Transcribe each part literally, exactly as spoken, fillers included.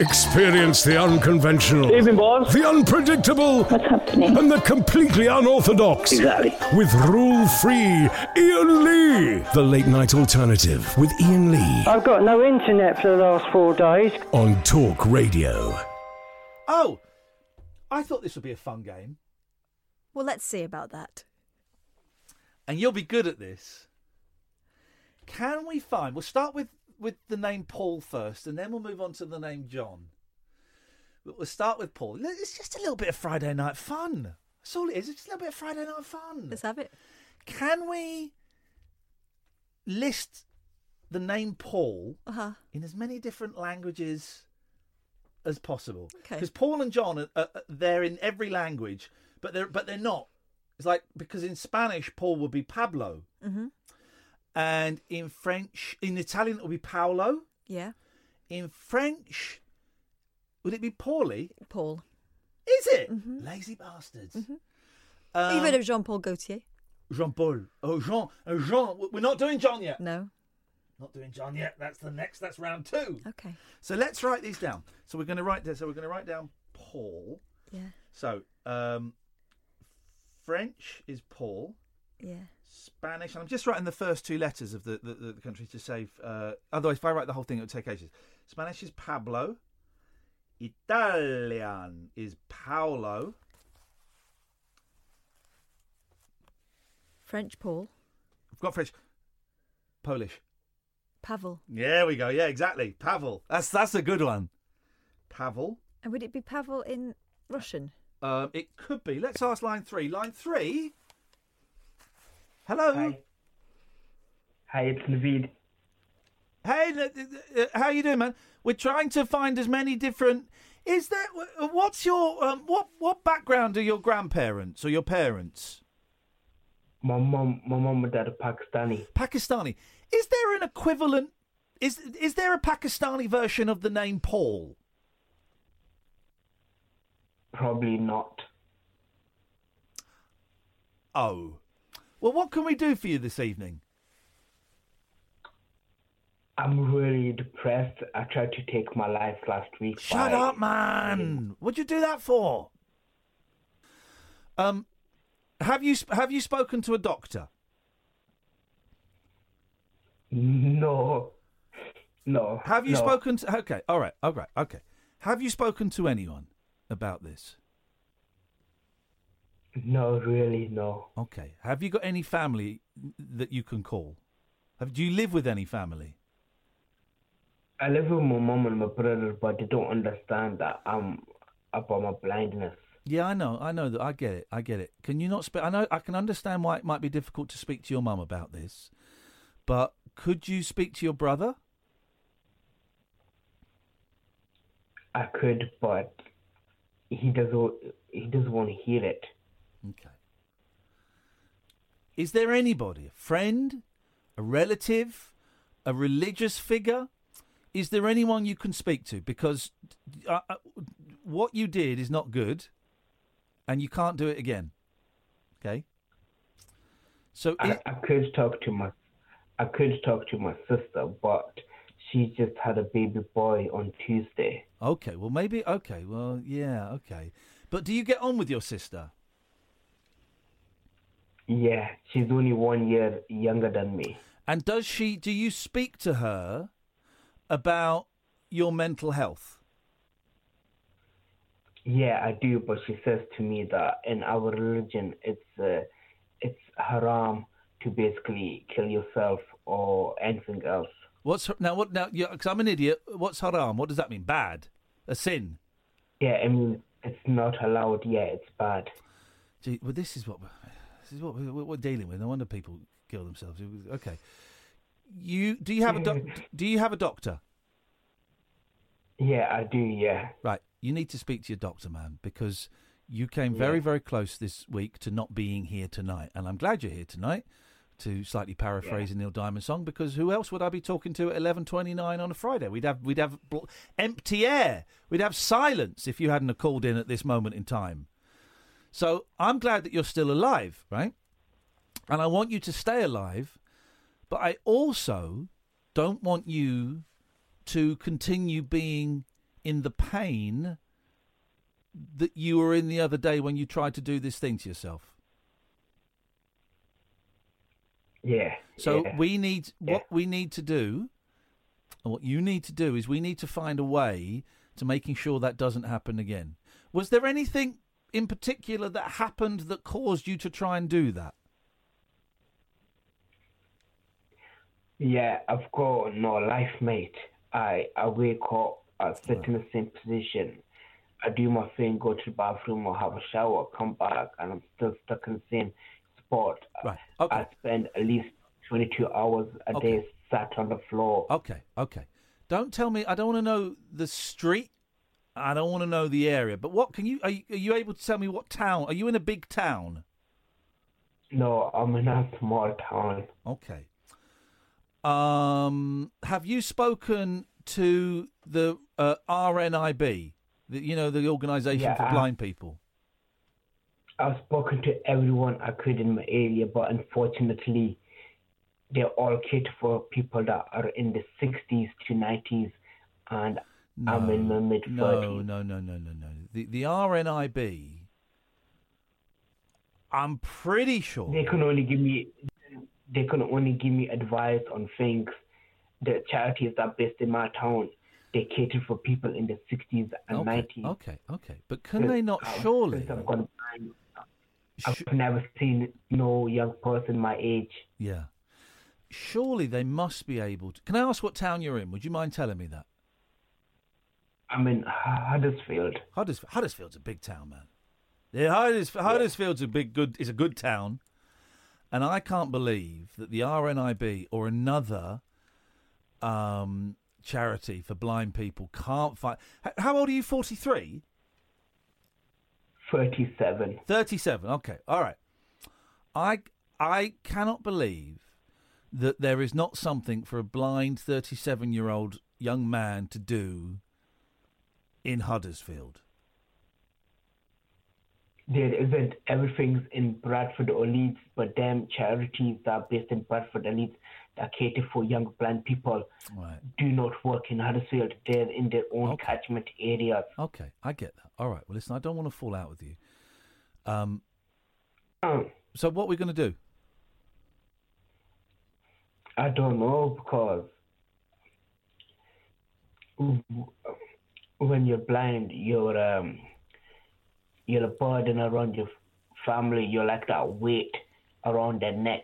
Experience the unconventional, evening, boss. The unpredictable, what's happening? And the completely unorthodox. Exactly. With rule-free Iain Lee, the late-night alternative with Iain Lee. I've got no internet for the last four days. On Talk Radio. Oh, I thought this would be a fun game. Well, let's see about that. And you'll be good at this. Can we find... We'll start with... with the name Paul first, and then we'll move on to the name John. But we'll start with Paul. It's just a little bit of Friday night fun. That's all it is. It's just a little bit of Friday night fun. Let's have it. Can we list the name Paul uh-huh. in as many different languages as possible? Okay. Because Paul and John, are, are, they're in every language, but they're, but they're not. It's like, because in Spanish, Paul would be Pablo. Mm-hmm. And in French, in Italian, it would be Paolo. Yeah. In French, would it be Paulie? Paul. Is it? Mm-hmm. Lazy bastards. Mm-hmm. Um, Even of Jean Paul Gaultier. Jean Paul. Oh, Jean. Oh, Jean. We're not doing John yet. No. Not doing John yet. That's the next. That's round two. Okay. So let's write these down. So we're going to write this. So we're going to write down Paul. Yeah. So um, French is Paul. Yeah. Spanish, and I'm just writing the first two letters of the, the, the country to save. Uh, otherwise, if I write the whole thing, it would take ages. Spanish is Pablo. Italian is Paolo. French, Paul. I've got French. Polish. Pavel. Yeah, we go. Yeah, exactly. Pavel. That's that's a good one. Pavel. And would it be Pavel in Russian? Um, it could be. Let's ask line three. Line three. Hello. Hi. Hi, it's Naveed. Hey, how are you doing, man? We're trying to find as many different. Is there? What's your um, what? What background are your grandparents or your parents? My mom, my mom and dad are Pakistani. Pakistani. Is there an equivalent? Is is there a Pakistani version of the name Paul? Probably not. Oh. Well, what can we do for you this evening? I'm really depressed. I tried to take my life last week. Shut by... up, man! What'd you do that for? Um, have you have you spoken to a doctor? No, no. Have you no. spoken to? Okay, all right, all right, okay. Have you spoken to anyone about this? No, really, no. Okay. Have you got any family that you can call? Have, do you live with any family? I live with my mum and my brother, but they don't understand that I'm about my blindness. Yeah, I know. I know that. I get it. I get it. Can you not speak? I know. I can understand why it might be difficult to speak to your mum about this, but could you speak to your brother? I could, but he doesn't. He doesn't want to hear it. Okay. Is there anybody, a friend, a relative, a religious figure? Is there anyone you can speak to? Because uh, what you did is not good, and you can't do it again. Okay. So I, it... I could talk to my, I could talk to my sister, but she just had a baby boy on Tuesday. Okay. Well, maybe. Okay. Well, yeah. Okay. But do you get on with your sister? Yeah, she's only one year younger than me. And does she? Do you speak to her about your mental health? Yeah, I do. But she says to me that in our religion, it's uh, it's haram to basically kill yourself or anything else. What's now? What now? Because I'm an idiot. What's haram? What does that mean? Bad? A sin? Yeah, I mean it's not allowed. Yeah, it's bad. Gee, well, this is what. We're... This is what we're dealing with. No wonder people kill themselves. Okay, you do you have a doc- do you have a doctor? Yeah, I do, yeah. Right, you need to speak to your doctor, man, because you came yeah. very, very close this week to not being here tonight. And I'm glad you're here tonight, to slightly paraphrase yeah. a Neil Diamond song, because who else would I be talking to at eleven twenty-nine on a Friday? We'd have we'd have empty air. We'd have silence if you hadn't have called in at this moment in time. So I'm glad that you're still alive, right? And I want you to stay alive, but I also don't want you to continue being in the pain that you were in the other day when you tried to do this thing to yourself. Yeah. So yeah. we need yeah. what we need to do, and what you need to do is we need to find a way to making sure that doesn't happen again. Was there anything in particular that happened that caused you to try and do that? Yeah, I've got no life, mate. I, I wake up, I sit in the same position. I do my thing, go to the bathroom or have a shower, come back, and I'm still stuck in the same spot. Right. Okay. I spend at least twenty-two hours a okay. day sat on the floor. Okay, okay. Don't tell me, I don't want to know the street. I don't want to know the area. But what can you, are you, are you able to tell me what town? Are you in a big town? No, I'm in a small town. Okay. Um, have you spoken to the uh, R N I B, the, you know, the organisation yeah, for I, blind people? I've spoken to everyone I could in my area, but unfortunately, they're all catered for people that are in the sixties to nineties, and no, I'm in my mid-thirties. No, no, no, no, no, no. The, the R N I B, I'm pretty sure... They can only give me... They can only give me advice on things. The charities are based in my town. They cater for people in the sixties and okay, nineties. Okay, okay. But can so, they not uh, surely... I've, gone, I've Sh- never seen no young person my age. Yeah. Surely they must be able to... Can I ask what town you're in? Would you mind telling me that? I'm in Huddersfield. Huddersfield. Huddersfield's a big town, man. Yeah, Hudders- yeah. Huddersfield's a big, good... It's a good town. And I can't believe that the R N I B or another um, charity for blind people can't find... How old are you, forty-three? thirty-seven. thirty-seven, okay, all right. I, I cannot believe that there is not something for a blind thirty-seven-year-old young man to do in Huddersfield. There isn't. Everything's in Bradford or Leeds, but them charities that are based in Bradford and Leeds that cater for young blind people right. do not work in Huddersfield. They're in their own okay. catchment areas. Okay, I get that. All right, well, listen, I don't want to fall out with you. Um. um so what are we going to do? I don't know, because when you're blind, you're... Um, You're a burden around your family. You're like that weight around their neck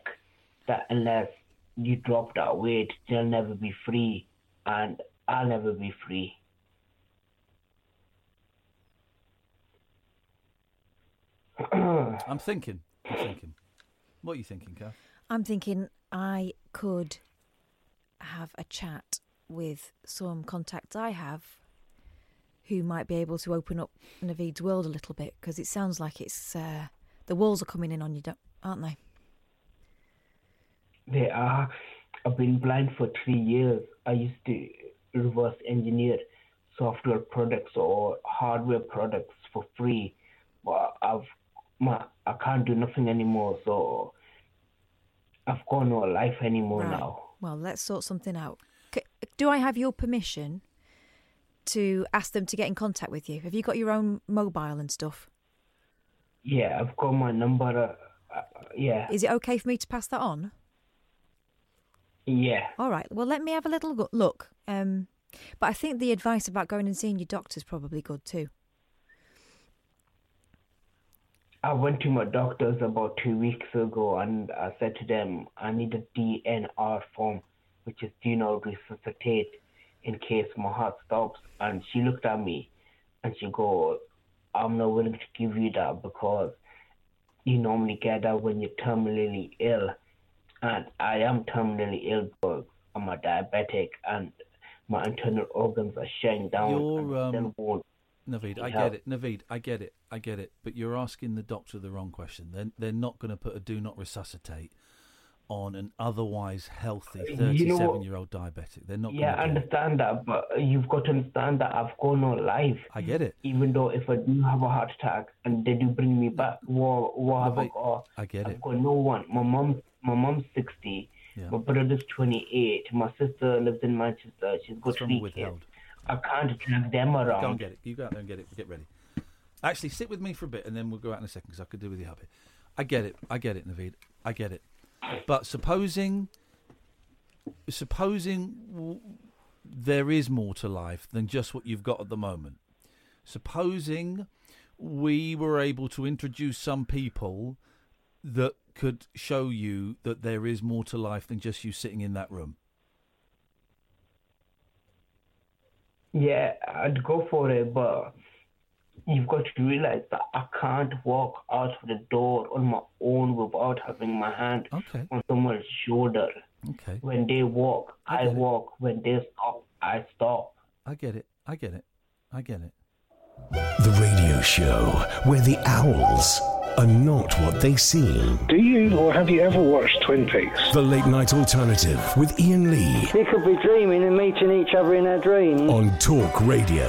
that unless you drop that weight, they'll never be free, and I'll never be free. I'm thinking. I'm thinking. What are you thinking, Kath? I'm thinking I could have a chat with some contacts I have who might be able to open up Naveed's world a little bit, because it sounds like it's uh, the walls are coming in on you, aren't they? They are. I've been blind for three years. I used to reverse engineer software products or hardware products for free, but I've my I can't do nothing anymore. So I've got no life anymore right. now. Well, let's sort something out. Do I have your permission to ask them to get in contact with you? Have you got your own mobile and stuff? Yeah, I've got my number. Uh, uh, yeah. Is it okay for me to pass that on? Yeah. All right. Well, let me have a little look. Um, but I think the advice about going and seeing your doctor is probably good too. I went to my doctors about two weeks ago, and I said to them, I need a D N R form, which is do not resuscitate, in case my heart stops. And she looked at me and she goes, I'm not willing to give you that, because you normally get that when you're terminally ill. And I am terminally ill because I'm a diabetic, and my internal organs are shutting down. You're, um, and won't Naveed, I help. get it. Naveed, I get it. I get it. But you're asking the doctor the wrong question. They're, they're not going to put a do not resuscitate on an otherwise healthy thirty-seven-year-old you know, diabetic. They're not. Yeah, I understand that, but you've got to understand that I've gone on live. I get it. Even though if I do have a heart attack and they do bring me back, what, what have I got? I get it. I've got no one. My mum, my mum's sixty. Yeah. My brother's twenty-eight. My sister lives in Manchester. She's got three kids. I can't drag them around. Go and get it. You go out there and get it. Get ready. Actually, sit with me for a bit, and then we'll go out in a second because I could do with you happy. I get it. I get it, Naveed. I get it. But supposing, supposing w- there is more to life than just what you've got at the moment. Supposing we were able to introduce some people that could show you that there is more to life than just you sitting in that room. Yeah, I'd go for it, but you've got to realise that I can't walk out of the door on my own without having my hand okay. on someone's shoulder. Okay. When they walk, I, I walk. It. When they stop, I stop. I get it. I get it. I get it. The radio show where the owls are not what they seem. Do you or have you ever watched Twin Peaks? The Late Night Alternative with Iain Lee. They could be dreaming and meeting each other in their dreams. On Talk Radio.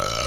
Uh,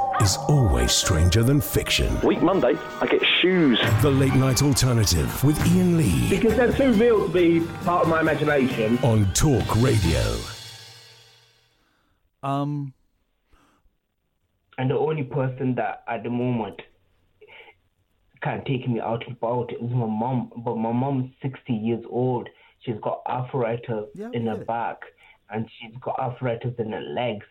is always stranger than fiction. Week Monday, I get shoes. The Late Night Alternative with Iain Lee. Because they're too real to be part of my imagination. On Talk Radio. Um, and the only person that at the moment can take me out and about is my mum. But my mum's sixty years old. She's got arthritis yeah, in her back, and she's got arthritis in her legs.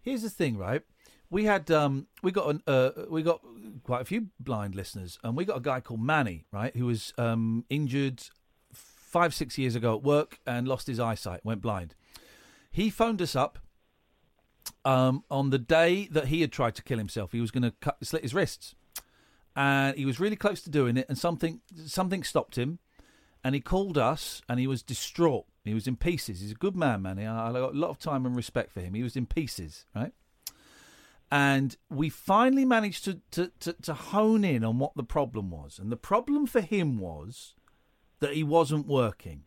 Here's the thing, right? We had um, we got an, uh, we got quite a few blind listeners, and we got a guy called Manny, right, who was um, injured five six years ago at work and lost his eyesight, went blind. He phoned us up um, on the day that he had tried to kill himself. He was going to cut slit his wrists, and he was really close to doing it, and something something stopped him, and he called us, and he was distraught. He was in pieces. He's a good man, Manny. I got a lot of time and respect for him. He was in pieces, right? And we finally managed to, to, to, to hone in on what the problem was. And the problem for him was that he wasn't working.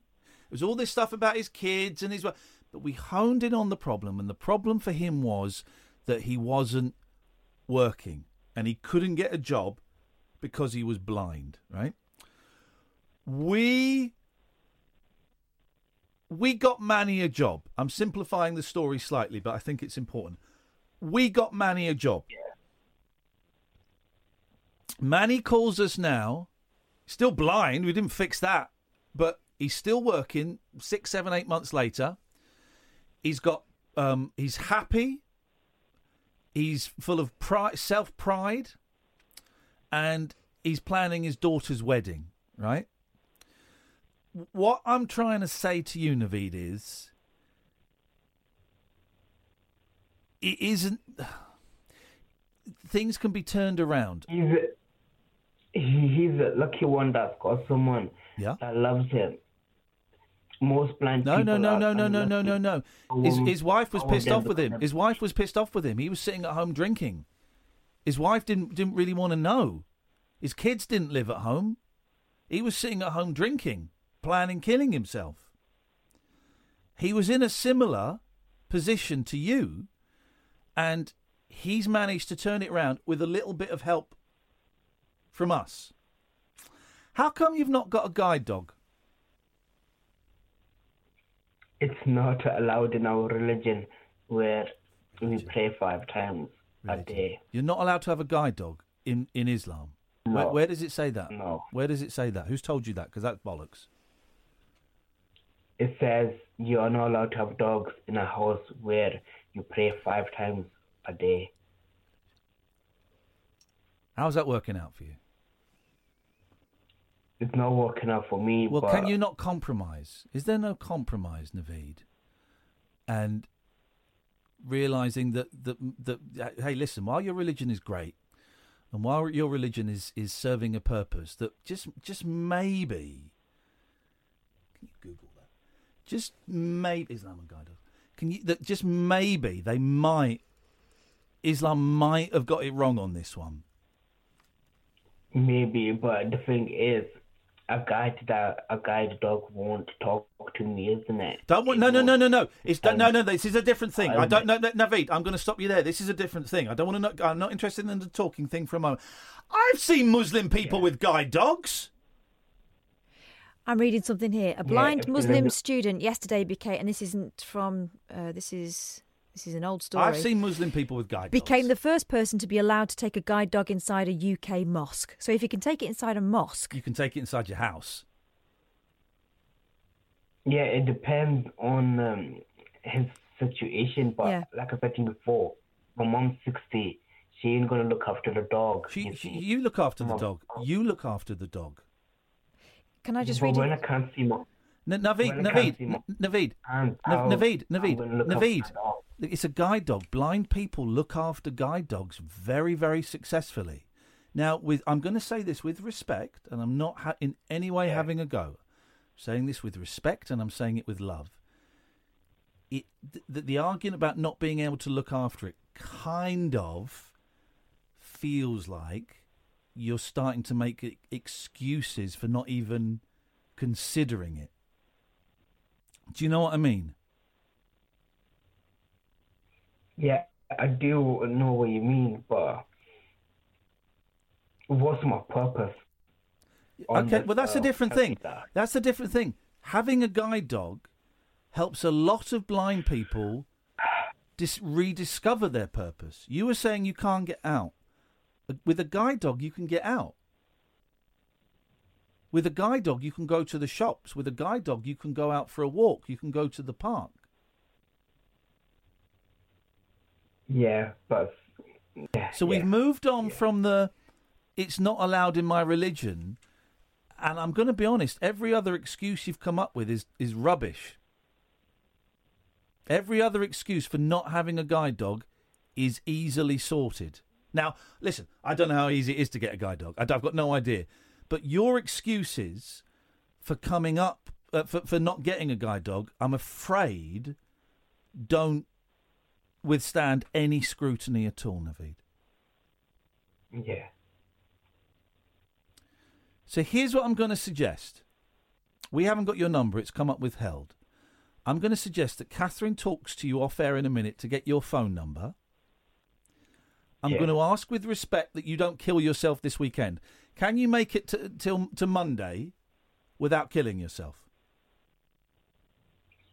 It was all this stuff about his kids and his work. But we honed in on the problem. And the problem for him was that he wasn't working. And he couldn't get a job because he was blind, right? We... We got Manny a job. I'm simplifying the story slightly, but I think it's important. We got Manny a job. Yeah. Manny calls us now, still blind. We didn't fix that, but he's still working six, seven, eight months later. He's got, um, he's happy. He's full of pride, self-pride, and he's planning his daughter's wedding, right? What I'm trying to say to you, Naveed, is it isn't... Things can be turned around. He's a, he's a lucky one that's got someone yeah. that loves him. Most blind no, people... No, no, no, no, no, no, no, no, no. His, his wife was pissed off with him. His wife was pissed off with him. He was sitting at home drinking. His wife didn't didn't really want to know. His kids didn't live at home. He was sitting at home drinking, planning killing himself. He was in a similar position to you, and he's managed to turn it around with a little bit of help from us. How come you've not got a guide dog? It's not allowed in our religion, where we pray five times religion. a day. You're not allowed to have a guide dog in, in Islam? No. Where, where does it say that? No. Where does it say that? Who's told you that? Because that's bollocks. It says you are not allowed to have dogs in a house where you pray five times a day. How's that working out for you? It's not working out for me. Well, but... can you not compromise? Is there no compromise, Naveed? And realising that, that, that, hey, listen, while your religion is great and while your religion is, is serving a purpose, that just just maybe... Can you Google that? Just maybe... Islam and guide us. Can you, that just maybe they might... Islam might have got it wrong on this one. Maybe, but the thing is... A guide that a guide dog won't talk to me, isn't it? Don't want, no, no, no, no, no. It's um, no, no. This is a different thing. I don't know, Naveed. I'm going to stop you there. This is a different thing. I don't want to. Know, I'm not interested in the talking thing for a moment. I've seen Muslim people yeah. with guide dogs. I'm reading something here. A blind yeah, Muslim student yesterday became, and this isn't from. Uh, this is. This is an old story. I've seen Muslim people with guide dogs. Became the first person to be allowed to take a guide dog inside a U K mosque. So if you can take it inside a mosque... You can take it inside your house. Yeah, it depends on um, his situation. But yeah. like I said to you before, my mum's sixty. She ain't going to look after the dog. She, you, she, you look after mom. the dog. You look after the dog. Can I just but read when it? I can't see mum. Naveed, Naveed, Naveed, Naveed, Naveed, Naveed. It's a guide dog. Blind people look after guide dogs very, very successfully. Now, with I'm going to say this with respect, and I'm not ha- in any way yeah. having a go. I'm saying this with respect, and I'm saying it with love. It th- the, the argument about not being able to look after it kind of feels like you're starting to make excuses for not even considering it. Do you know what I mean? Yeah, I do know what you mean, but what's my purpose? Okay, this, well, that's uh, a different thing. That. That's a different thing. Having a guide dog helps a lot of blind people dis- rediscover their purpose. You were saying you can't get out. With a guide dog, you can get out. With a guide dog, you can go to the shops. With a guide dog, you can go out for a walk. You can go to the park. Yeah, but... Yeah, so yeah, we've moved on yeah. from the, it's not allowed in my religion. And I'm going to be honest, every other excuse you've come up with is, is rubbish. Every other excuse for not having a guide dog is easily sorted. Now, listen, I don't know how easy it is to get a guide dog. I've got no idea. But your excuses for coming up, uh, for, for not getting a guide dog, I'm afraid, don't withstand any scrutiny at all, Naveed. Yeah. So here's what I'm going to suggest. We haven't got your number. It's come up withheld. I'm going to suggest that Catherine talks to you off air in a minute to get your phone number. I'm yeah. going to ask with respect that you don't kill yourself this weekend. Can you make it to, till to Monday without killing yourself?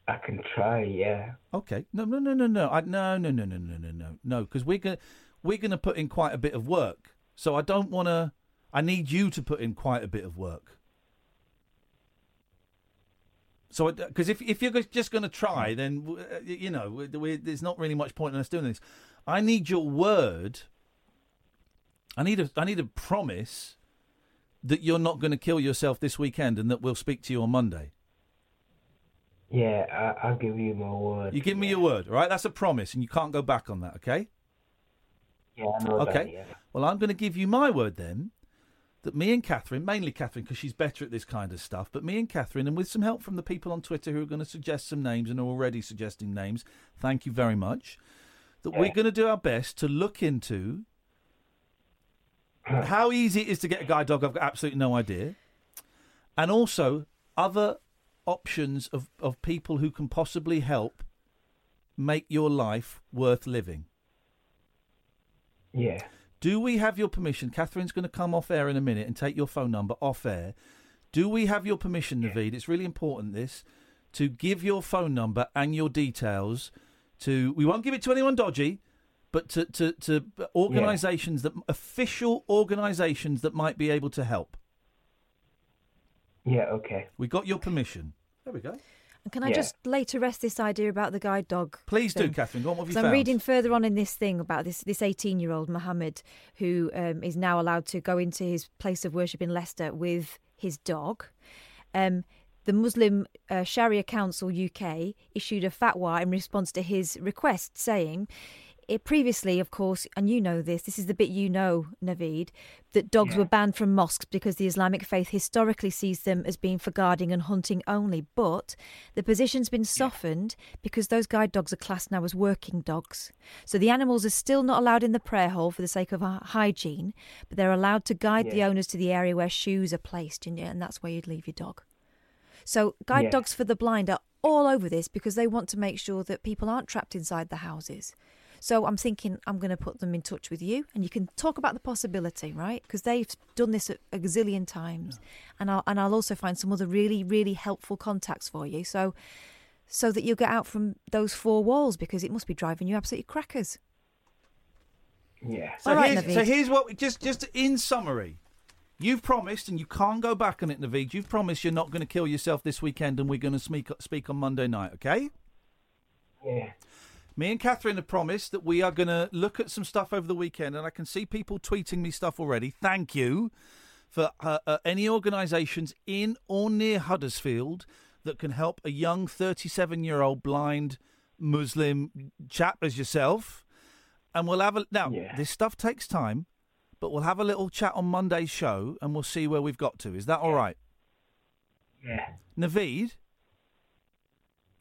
I can try, yeah. Okay. No, no, no, no, no. I, no, no, no, no, no, no, no. No, because we're going we're gonna put in quite a bit of work. So I don't want to... I need you to put in quite a bit of work. So, because if, if you're just going to try, then, you know, we, we, there's not really much point in us doing this. I need your word. I need a, I need a promise... that you're not going to kill yourself this weekend and that we'll speak to you on Monday. Yeah, I, I'll give you my word. You give yeah. me your word, all right? That's a promise, and you can't go back on that, okay? Yeah, I know okay. that, yeah. Well, I'm going to give you my word then that me and Catherine, mainly Catherine because she's better at this kind of stuff, but me and Catherine, and with some help from the people on Twitter who are going to suggest some names and are already suggesting names, thank you very much, that yeah. we're going to do our best to look into how easy it is to get a guide dog, I've got absolutely no idea. And also, other options of, of people who can possibly help make your life worth living. Yeah. Do we have your permission? Catherine's going to come off air in a minute and take your phone number off air. Do we have your permission, yeah. Naveed? It's really important, this, to give your phone number and your details to... We won't give it to anyone dodgy, but to, to, to organisations, yeah. that official organisations that might be able to help. Yeah, OK. We got your permission. There we go. And can I yeah. just lay to rest this idea about the guide dog? Please thing? do, Catherine. Go on, what have you found? I'm reading further on in this thing about this this eighteen-year-old, Muhammad, who um, is now allowed to go into his place of worship in Leicester with his dog. Um, the Muslim uh, Sharia Council U K issued a fatwa in response to his request, saying... It previously, of course, and you know this, this is the bit you know, Naveed, that dogs yeah. were banned from mosques because the Islamic faith historically sees them as being for guarding and hunting only. But the position's been softened yeah. because those guide dogs are classed now as working dogs. So the animals are still not allowed in the prayer hall for the sake of hygiene, but they're allowed to guide yeah. the owners to the area where shoes are placed, and that's where you'd leave your dog. So guide yeah. dogs for the blind are all over this because they want to make sure that people aren't trapped inside the houses. So I'm thinking I'm going to put them in touch with you and you can talk about the possibility, right? Because they've done this a, a gazillion times. Yeah. And I'll and I'll also find some other really, really helpful contacts for you so so that you'll get out from those four walls because it must be driving you absolutely crackers. Yeah. So, right, here's, so here's what, just just in summary, you've promised, and you can't go back on it, Naveed, you've promised you're not going to kill yourself this weekend and we're going to speak, speak on Monday night, okay? Yeah. Me and Catherine have promised that we are going to look at some stuff over the weekend, and I can see people tweeting me stuff already. Thank you for uh, uh, any organisations in or near Huddersfield that can help a young thirty-seven-year-old blind Muslim chap as yourself. And we'll have a... Now, yeah. this stuff takes time, but we'll have a little chat on Monday's show, and we'll see where we've got to. Is that all right? Yeah. Naveed,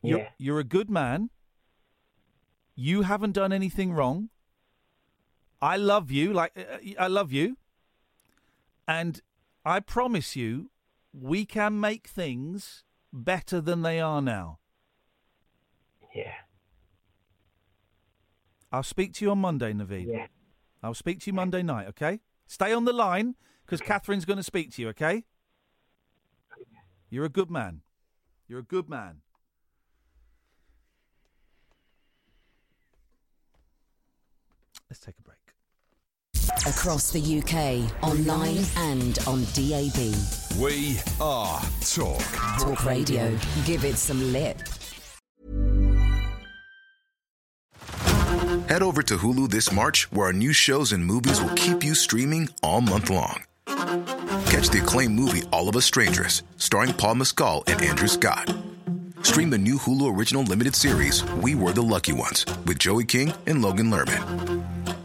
you're, yeah. you're a good man. You haven't done anything wrong. I love you. Like, I love you. And I promise you, we can make things better than they are now. Yeah. I'll speak to you on Monday, Naveed. Yeah. I'll speak to you Monday night, okay? Stay on the line, because Catherine's going to speak to you, okay? You're a good man. You're a good man. Let's take a break. Across the U K, online and on D A B. We are Talk. Talk Radio. Give it some lip. Head over to Hulu this March, where our new shows and movies will keep you streaming all month long. Catch the acclaimed movie All of Us Strangers, starring Paul Mescal and Andrew Scott. Stream the new Hulu original limited series, We Were the Lucky Ones, with Joey King and Logan Lerman.